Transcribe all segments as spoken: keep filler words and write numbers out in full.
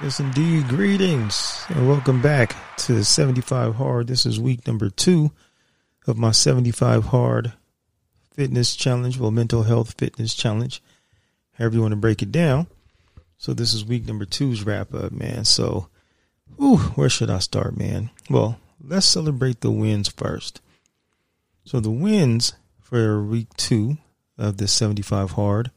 Yes, indeed. Greetings and welcome back to seventy-five hard. This is week number two of my seventy-five hard fitness challenge, well, mental health fitness challenge, however you want to break it down. So this is week number two's wrap up, man. So, ooh, where should I start, man? Well, let's celebrate the wins first. So the wins for week two of the seventy-five hard.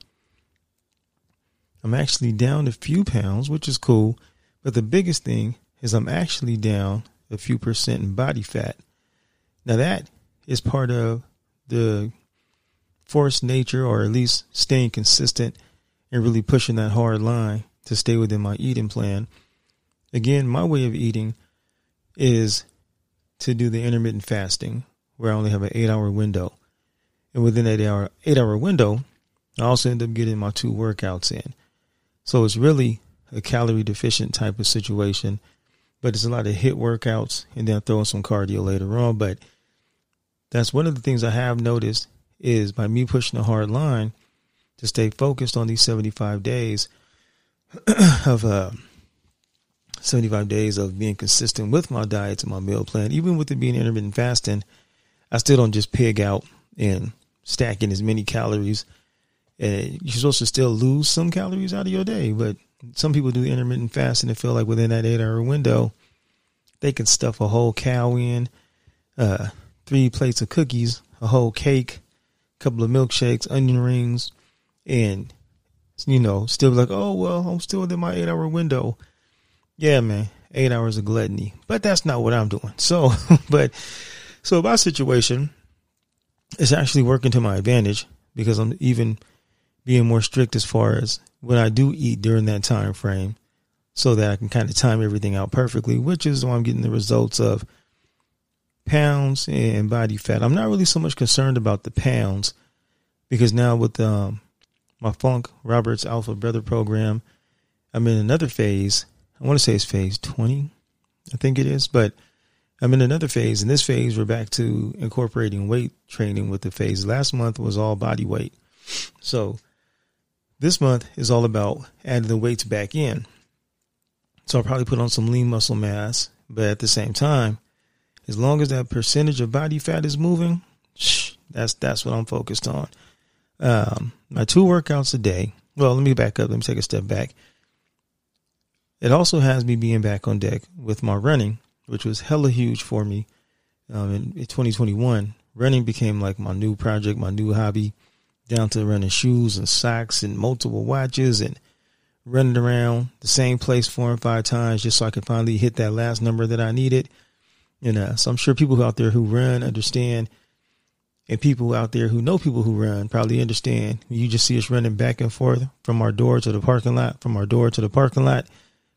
I'm actually down a few pounds, which is cool. But the biggest thing is I'm actually down a few percent in body fat. Now that is part of the forced nature, or at least staying consistent and really pushing that hard line to stay within my eating plan. Again, my way of eating is to do the intermittent fasting where I only have an eight hour window. And within that eight hour, eight hour window, I also end up getting my two workouts in. So it's really a calorie deficient type of situation, but it's a lot of HIIT workouts and then I throw in some cardio later on. But that's one of the things I have noticed is by me pushing a hard line to stay focused on these seventy-five days of uh, seventy-five days of being consistent with my diets and my meal plan, even with it being intermittent fasting, I still don't just pig out and stack in as many calories. And you're supposed to still lose some calories out of your day, but some people do intermittent fasting and feel like within that eight hour window, they can stuff a whole cow in, uh, three plates of cookies, a whole cake, a couple of milkshakes, onion rings, and, you know, still be like, oh, well, I'm still within my eight hour window. Yeah, man, eight hours of gluttony, but that's not what I'm doing. So, but so my situation is actually working to my advantage because I'm even being more strict as far as what I do eat during that time frame so that I can kind of time everything out perfectly, which is why I'm getting the results of pounds and body fat. I'm not really so much concerned about the pounds because now with um, my Funk Roberts Alpha Brother program, I'm in another phase. I want to say it's phase twenty, I think it is, but I'm in another phase. In this phase, we're back to incorporating weight training with the phase. Last month was all body weight. So this month is all about adding the weights back in. So I'll probably put on some lean muscle mass, but at the same time, as long as that percentage of body fat is moving, that's that's what I'm focused on. Um, my two workouts a day. Well, let me back up. Let me take a step back. It also has me being back on deck with my running, which was hella huge for me um, in, in twenty twenty-one. Running became like my new project, my new hobby. Down to running shoes and socks and multiple watches and running around the same place four and five times just so I could finally hit that last number that I needed. And uh, so I'm sure people out there who run understand, and people out there who know people who run probably understand. You just see us running back and forth from our door to the parking lot, from our door to the parking lot,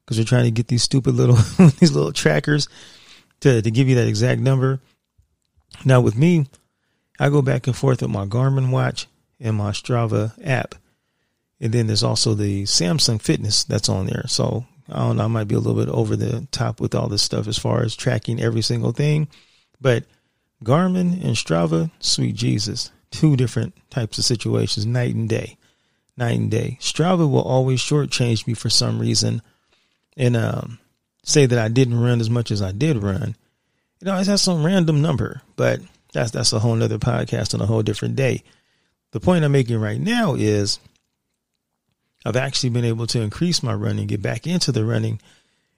because we're trying to get these stupid little these little trackers to, to give you that exact number. Now with me, I go back and forth with my Garmin watch and my Strava app. And then there's also the Samsung Fitness that's on there. So I don't know, I might be a little bit over the top with all this stuff as far as tracking every single thing. But Garmin and Strava, sweet Jesus, two different types of situations, night and day, night and day. Strava will always shortchange me for some reason and um, say that I didn't run as much as I did run. It always has some random number, but that's, that's a whole nother podcast on a whole different day. The point I'm making right now is I've actually been able to increase my running, get back into the running.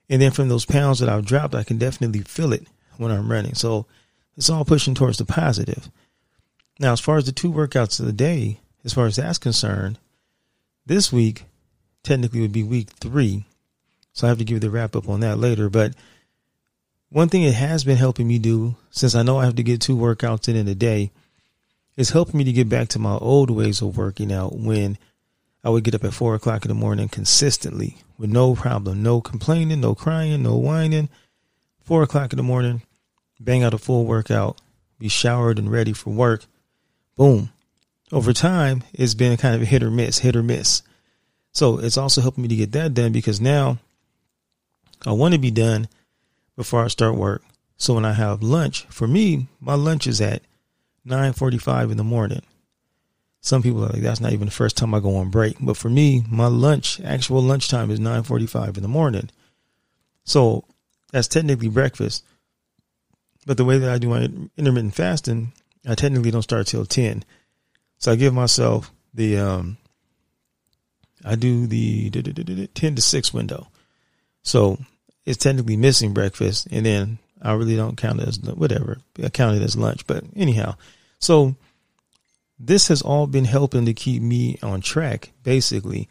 And then from those pounds that I've dropped, I can definitely feel it when I'm running. So it's all pushing towards the positive. Now, as far as the two workouts of the day, as far as that's concerned, this week technically would be week three. So I have to give you the wrap up on that later. But one thing it has been helping me do, since I know I have to get two workouts in in a day, it's helping me to get back to my old ways of working out when I would get up at four o'clock in the morning consistently with no problem, no complaining, no crying, no whining. Four o'clock in the morning, bang out a full workout, be showered and ready for work. Boom. Over time, it's been kind of a hit or miss, hit or miss. So it's also helping me to get that done because now I want to be done before I start work. So when I have lunch, for me, my lunch is at nine forty-five in the morning. Some people are like, that's not even the first time I go on break. But for me, my lunch, actual lunchtime is nine forty-five in the morning. So that's technically breakfast. But the way that I do my intermittent fasting, I technically don't start till ten. So I give myself the, um, I do the ten to six window. So it's technically missing breakfast. And then I really don't count it as whatever. I count it as lunch. But anyhow, so this has all been helping to keep me on track, basically,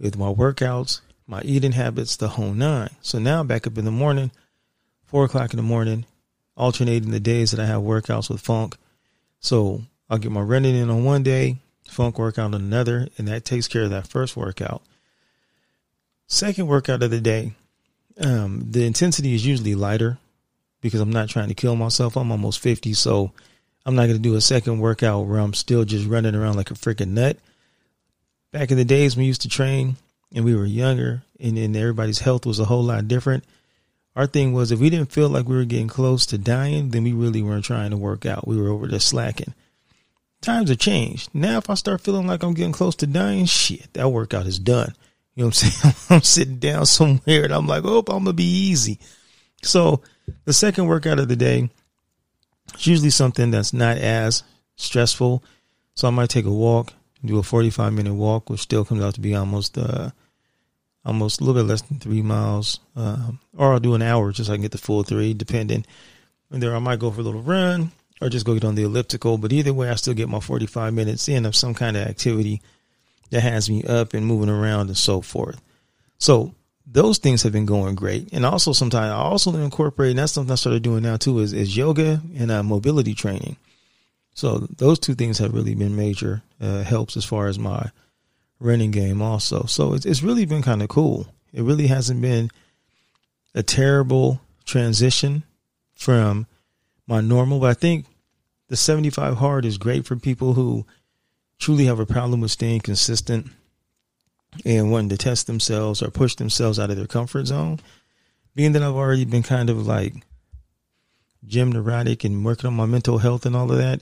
with my workouts, my eating habits, the whole nine. So now back up in the morning, four o'clock in the morning, alternating the days that I have workouts with Funk. So I'll get my running in on one day, Funk workout on another, and that takes care of that first workout. Second workout of the day, um, the intensity is usually lighter because I'm not trying to kill myself. I'm almost fifty, so I'm not going to do a second workout where I'm still just running around like a freaking nut. Back in the days, we used to train and we were younger, and then everybody's health was a whole lot different. Our thing was, if we didn't feel like we were getting close to dying, then we really weren't trying to work out. We were over there slacking. Times have changed. Now, if I start feeling like I'm getting close to dying, shit, that workout is done. You know what I'm saying? I'm sitting down somewhere and I'm like, oh, I'm going to be easy. So the second workout of the day is usually something that's not as stressful. So I might take a walk, do a forty-five minute walk, which still comes out to be almost uh almost a little bit less than three miles, um, or I'll do an hour just so I can get the full three, depending. And there I might go for a little run or just go get on the elliptical. But either way, I still get my forty-five minutes in of some kind of activity that has me up and moving around and so forth. So those things have been going great. And also sometimes I also incorporate, and that's something I started doing now too, is, is yoga and uh, mobility training. So those two things have really been major uh, helps as far as my running game also. So it's it's really been kind of cool. It really hasn't been a terrible transition from my normal, but I think the seventy-five hard is great for people who truly have a problem with staying consistent and wanting to test themselves or push themselves out of their comfort zone. Being that I've already been kind of like gym neurotic and working on my mental health and all of that,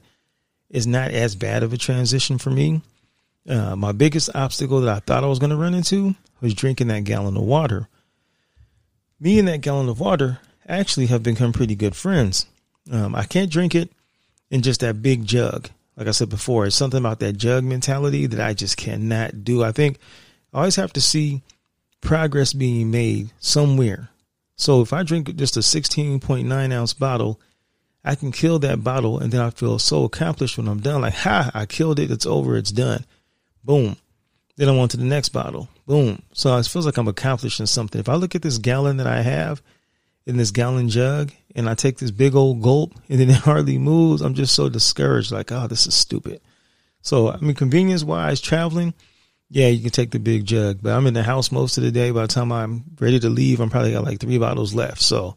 it's not as bad of a transition for me. Uh, my biggest obstacle that I thought I was going to run into was drinking that gallon of water. Me and that gallon of water actually have become pretty good friends. Um, I can't drink it in just that big jug. Like I said before, it's something about that jug mentality that I just cannot do. I think I always have to see progress being made somewhere. So if I drink just a sixteen point nine ounce bottle, I can kill that bottle and then I feel so accomplished when I'm done. Like, ha, I killed it. It's over. It's done. Boom. Then I'm on to the next bottle. Boom. So it feels like I'm accomplishing something. If I look at this gallon that I have in this gallon jug and I take this big old gulp and then it hardly moves, I'm just so discouraged. Like, oh, this is stupid. So, I mean, convenience wise, traveling, yeah, you can take the big jug, but I'm in the house most of the day. By the time I'm ready to leave, I'm probably got like three bottles left. So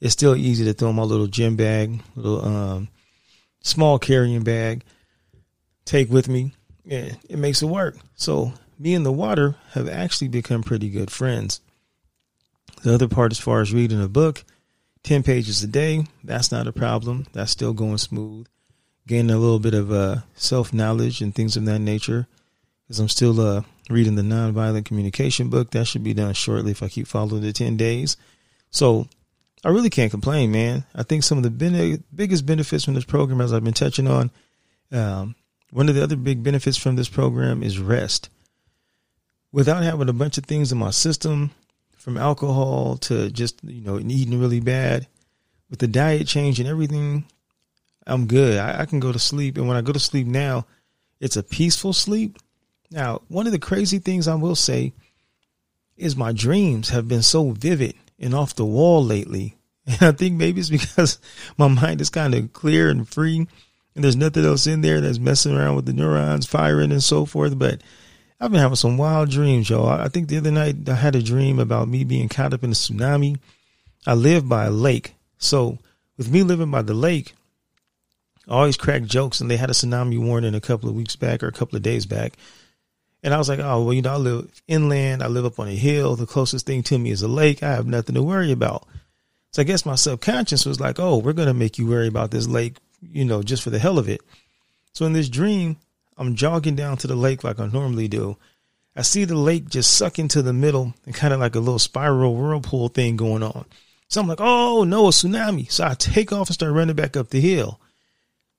it's still easy to throw my little gym bag, little um, small carrying bag, take with me. Yeah, it makes it work. So me and the water have actually become pretty good friends. The other part, as far as reading a book, ten pages a day, that's not a problem. That's still going smooth. Gaining a little bit of uh, self-knowledge and things of that nature, because I'm still uh, reading the nonviolent communication book. That should be done shortly if I keep following the ten days. So I really can't complain, man. I think some of the ben- biggest benefits from this program, as I've been touching on, um, one of the other big benefits from this program is rest. Without having a bunch of things in my system, from alcohol to just, you know, eating really bad, with the diet change and everything, I'm good. I, I can go to sleep. And when I go to sleep now, it's a peaceful sleep. Now, one of the crazy things I will say is my dreams have been so vivid and off the wall lately. And I think maybe it's because my mind is kind of clear and free. And there's nothing else in there that's messing around with the neurons, firing and so forth. But I've been having some wild dreams, y'all. I think the other night I had a dream about me being caught up in a tsunami. I live by a lake. So with me living by the lake, I always crack jokes. And they had a tsunami warning a couple of weeks back or a couple of days back. And I was like, oh, well, you know, I live inland. I live up on a hill. The closest thing to me is a lake. I have nothing to worry about. So I guess my subconscious was like, oh, we're going to make you worry about this lake, you know, just for the hell of it. So in this dream, I'm jogging down to the lake like I normally do. I see the lake just suck into the middle and kind of like a little spiral whirlpool thing going on. So I'm like, oh no, a tsunami. So I take off and start running back up the hill.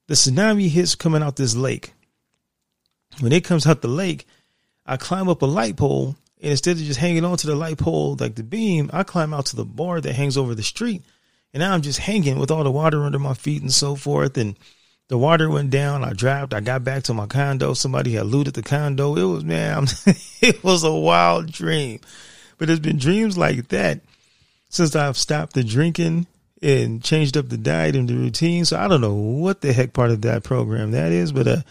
The tsunami hits coming out this lake. When it comes out the lake, I climb up a light pole, and instead of just hanging on to the light pole like the beam, I climb out to the bar that hangs over the street. And now I'm just hanging with all the water under my feet and so forth. And the water went down. I dropped. I got back to my condo. Somebody had looted the condo. It was, man, it was a wild dream. But there's been dreams like that since I've stopped the drinking and changed up the diet and the routine. So I don't know what the heck part of that program that is, but uh,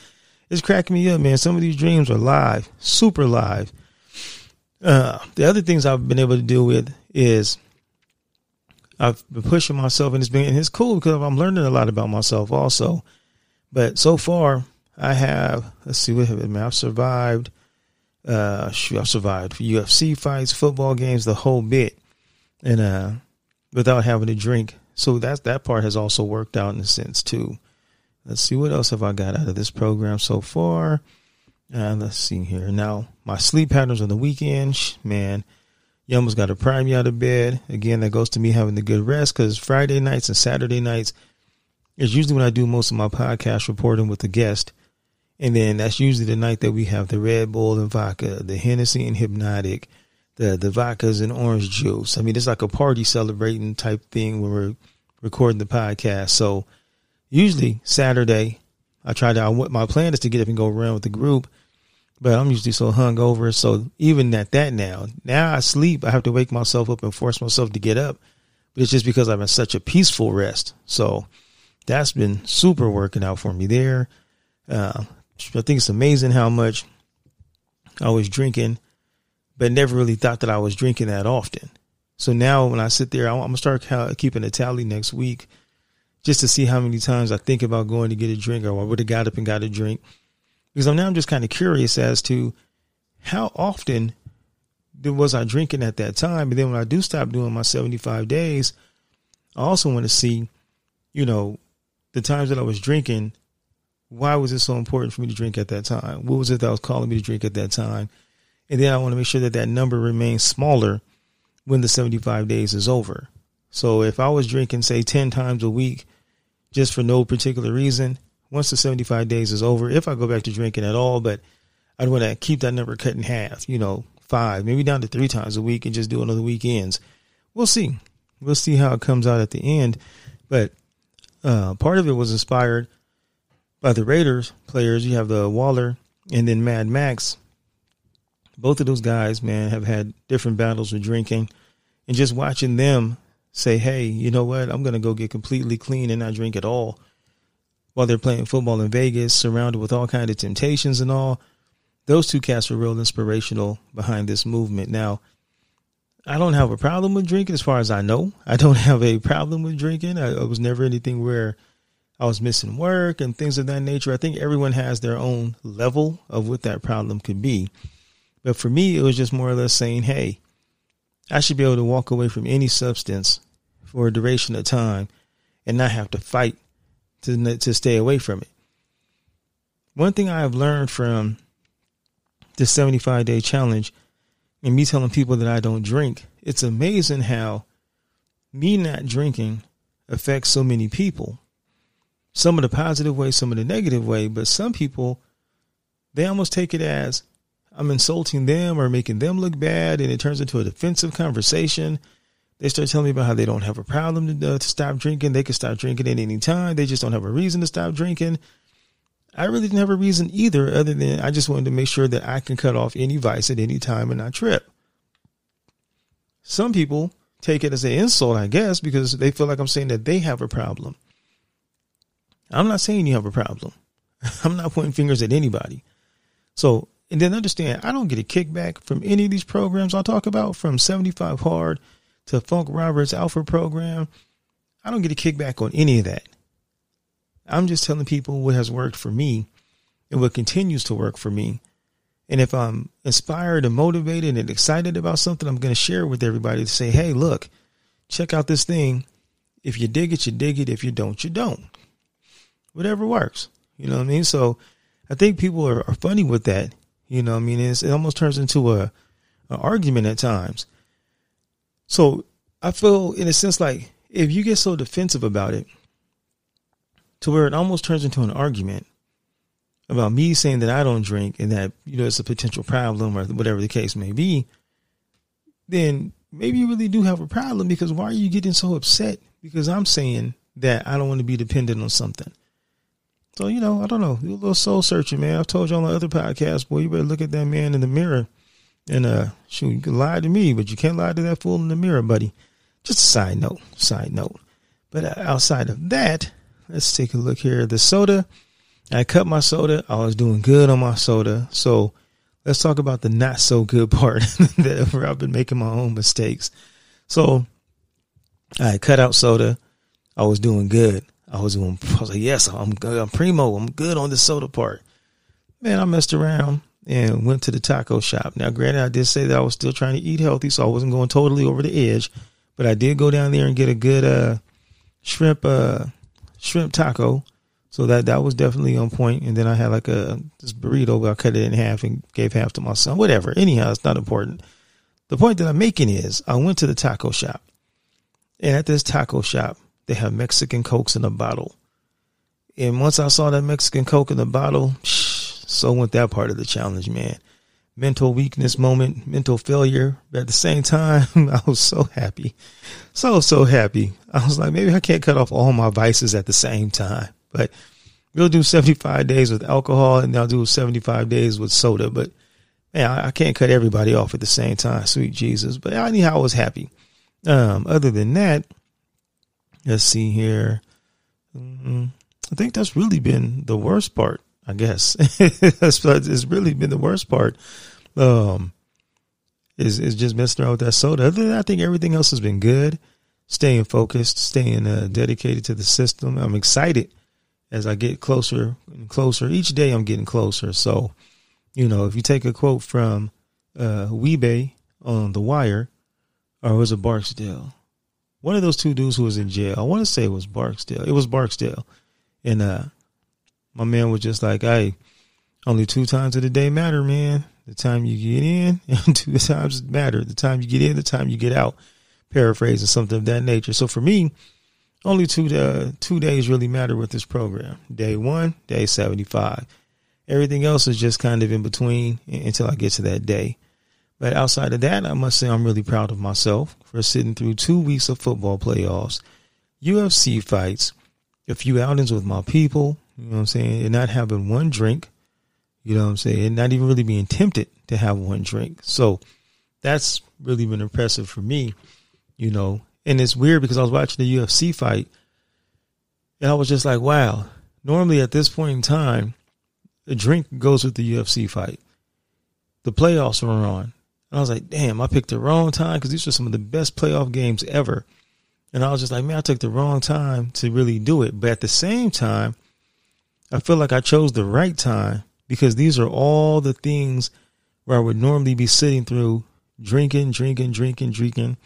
it's cracking me up, man. Some of these dreams are live, super live. Uh, the other things I've been able to deal with is I've been pushing myself, and it's been, and it's cool because I'm learning a lot about myself also. But so far I have, let's see what happened, man. I've survived, uh, shoot, I've survived U F C fights, football games, the whole bit. And, uh, without having to drink. So that's, that part has also worked out in a sense too. Let's see, what else have I got out of this program so far? Uh, let's see here. Now my sleep patterns on the weekend, shh, man, you almost got to prime you out of bed. Again, that goes to me having the good rest, because Friday nights and Saturday nights is usually when I do most of my podcast reporting with the guest. And then that's usually the night that we have the Red Bull and vodka, the Hennessy and Hypnotic, The, the vodkas and orange juice. I mean, it's like a party celebrating type thing when we're recording the podcast. So usually Saturday, I try to, I, my plan is to get up and go around with the group, but I'm usually so hungover. So even at that now, now I sleep, I have to wake myself up and force myself to get up. But it's just because I'm in such a peaceful rest. So that's been super working out for me there. Uh, I think it's amazing how much I was drinking, but never really thought that I was drinking that often. So now when I sit there, I'm going to start keeping a tally next week just to see how many times I think about going to get a drink, or I would have got up and got a drink. Because now I'm just kind of curious as to how often was I drinking at that time. And then when I do stop doing my seventy-five days, I also want to see, you know, the times that I was drinking, why was it so important for me to drink at that time? What was it that was calling me to drink at that time? And then I want to make sure that that number remains smaller when the seventy-five days is over. So if I was drinking, say, ten times a week just for no particular reason, once the seventy-five days is over, if I go back to drinking at all, but I'd want to keep that number cut in half, you know, five, maybe down to three times a week and just do it on the weekends. We'll see. We'll see how it comes out at the end. But uh, part of it was inspired by the Raiders players. You have the Waller and then Mad Max. Both of those guys, man, have had different battles with drinking, and just watching them say, hey, you know what? I'm going to go get completely clean and not drink at all while they're playing football in Vegas, surrounded with all kinds of temptations and all. Those two cats were real inspirational behind this movement. Now, I don't have a problem with drinking as far as I know. I don't have a problem with drinking. I, I was never anything where I was missing work and things of that nature. I think everyone has their own level of what that problem could be. But for me, it was just more or less saying, hey, I should be able to walk away from any substance for a duration of time and not have to fight to to stay away from it. One thing I have learned from the seventy-five day challenge and me telling people that I don't drink, it's amazing how me not drinking affects so many people. Some in the positive way, some in the negative way, but some people, they almost take it as I'm insulting them or making them look bad, and it turns into a defensive conversation. They start telling me about how they don't have a problem to, uh, to stop drinking. They can stop drinking at any time. They just don't have a reason to stop drinking. I really didn't have a reason either, other than I just wanted to make sure that I can cut off any vice at any time and not trip. Some people take it as an insult, I guess, because they feel like I'm saying that they have a problem. I'm not saying you have a problem. I'm not pointing fingers at anybody. So, and then understand, I don't get a kickback from any of these programs I'll talk about, from seventy-five Hard to Funk Roberts Alpha Program. I don't get a kickback on any of that. I'm just telling people what has worked for me and what continues to work for me. And if I'm inspired and motivated and excited about something, I'm going to share with everybody to say, hey, look, check out this thing. If you dig it, you dig it. If you don't, you don't. Whatever works. You know what I mean? So I think people are, are funny with that. You know what I mean? It's, it almost turns into a, a argument at times. So I feel, in a sense, like if you get so defensive about it to where it almost turns into an argument about me saying that I don't drink and that, you know, it's a potential problem or whatever the case may be, then maybe you really do have a problem, because why are you getting so upset because I'm saying that I don't want to be dependent on something? So, you know, I don't know. You're a little soul searching, man. I've told you on the other podcast, boy, you better look at that man in the mirror. And, uh, shoot, you can lie to me, but you can't lie to that fool in the mirror, buddy. Just a side note, side note. But outside of that, let's take a look here. The soda, I cut my soda. I was doing good on my soda. So let's talk about the not so good part that where I've been making my own mistakes. So I cut out soda. I was doing good. I was doing, I was like, yes, I'm good. I'm primo. I'm good on the soda part. Man, I messed around and went to the taco shop. Now, granted, I did say that I was still trying to eat healthy, so I wasn't going totally over the edge. But I did go down there and get a good uh, shrimp uh, shrimp taco. So that, that was definitely on point. And then I had like a this burrito, but I cut it in half and gave half to my son. Whatever. Anyhow, it's not important. The point that I'm making is I went to the taco shop. And at this taco shop, they have Mexican Cokes in a bottle. And once I saw that Mexican Coke in the bottle, so went that part of the challenge, man. Mental weakness moment, mental failure. But at the same time, I was so happy. So, so happy. I was like, maybe I can't cut off all my vices at the same time. But we'll do seventy-five days with alcohol, and I'll do seventy-five days with soda. But, man, I, I can't cut everybody off at the same time. Sweet Jesus. But anyhow, I was happy. Um, other than that, let's see here. Mm-hmm. I think that's really been the worst part, I guess. It's really been the worst part. Um, is is just messing around with that soda. Other than that, I think everything else has been good. Staying focused, staying uh, dedicated to the system. I'm excited as I get closer and closer. Each day I'm getting closer. So, you know, if you take a quote from uh, Weebay on The Wire, or was it Barksdale? One of those two dudes who was in jail, I want to say it was Barksdale. It was Barksdale. And uh, my man was just like, hey, only two times of the day matter, man. The time you get in and two times matter. The time you get in, the time you get out. Paraphrasing something of that nature. So for me, only two uh, two days really matter with this program. Day one, day seventy-five. Everything else is just kind of in between until I get to that day. But outside of that, I must say I'm really proud of myself for sitting through two weeks of football playoffs, U F C fights, a few outings with my people, you know what I'm saying, and not having one drink, you know what I'm saying, and not even really being tempted to have one drink. So that's really been impressive for me, you know. And it's weird because I was watching the U F C fight, and I was just like, wow, normally at this point in time, a drink goes with the U F C fight. The playoffs were on. And I was like, damn, I picked the wrong time because these were some of the best playoff games ever. And I was just like, man, I took the wrong time to really do it. But at the same time, I feel like I chose the right time because these are all the things where I would normally be sitting through drinking, drinking, drinking, drinking,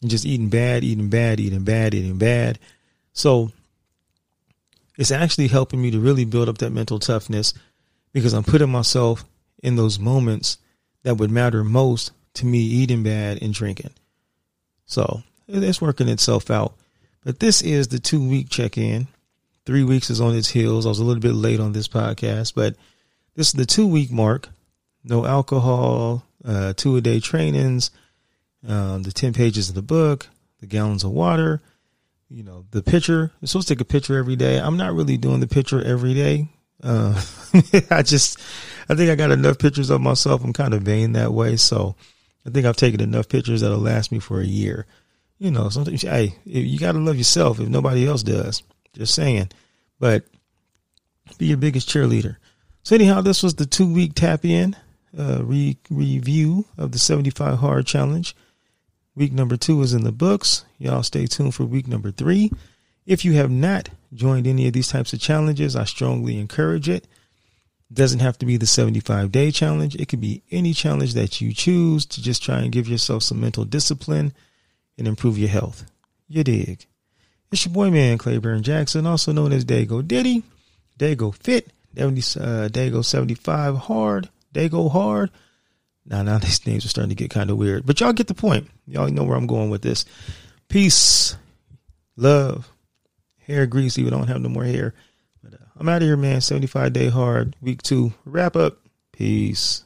and just eating bad, eating bad, eating bad, eating bad. So it's actually helping me to really build up that mental toughness because I'm putting myself in those moments that would matter most to me, eating bad and drinking. So it's working itself out. But this is the two week check-in. Three weeks is on its heels. I was a little bit late on this podcast, but this is the two week mark. No alcohol, uh, two a day trainings, um, the ten pages of the book, the gallons of water, you know, the picture. You're supposed to take a picture every day. I'm not really doing the picture every day. Uh, I just, I think I got enough pictures of myself. I'm kind of vain that way. So I think I've taken enough pictures that'll last me for a year. You know, sometimes, hey, you got to love yourself if nobody else does. Just saying. But be your biggest cheerleader. So anyhow, this was the two week tap in uh, re- review of the seventy-five Hard Challenge. Week number two is in the books. Y'all stay tuned for week number three. If you have not joined any of these types of challenges, I strongly encourage it. It doesn't have to be the seventy-five day challenge. It could be any challenge that you choose to just try and give yourself some mental discipline and improve your health. You dig? It's your boy, man, Claiborne Jackson, also known as Dago Diddy, Dago Fit, seventy, uh, Dago seventy-five Hard, Dago Hard. Now, now these names are starting to get kind of weird. But y'all get the point. Y'all know where I'm going with this. Peace, love, hair grease. Even don't have no more hair. But uh, I'm out of here, man. seventy-five day hard, week two wrap up. Peace.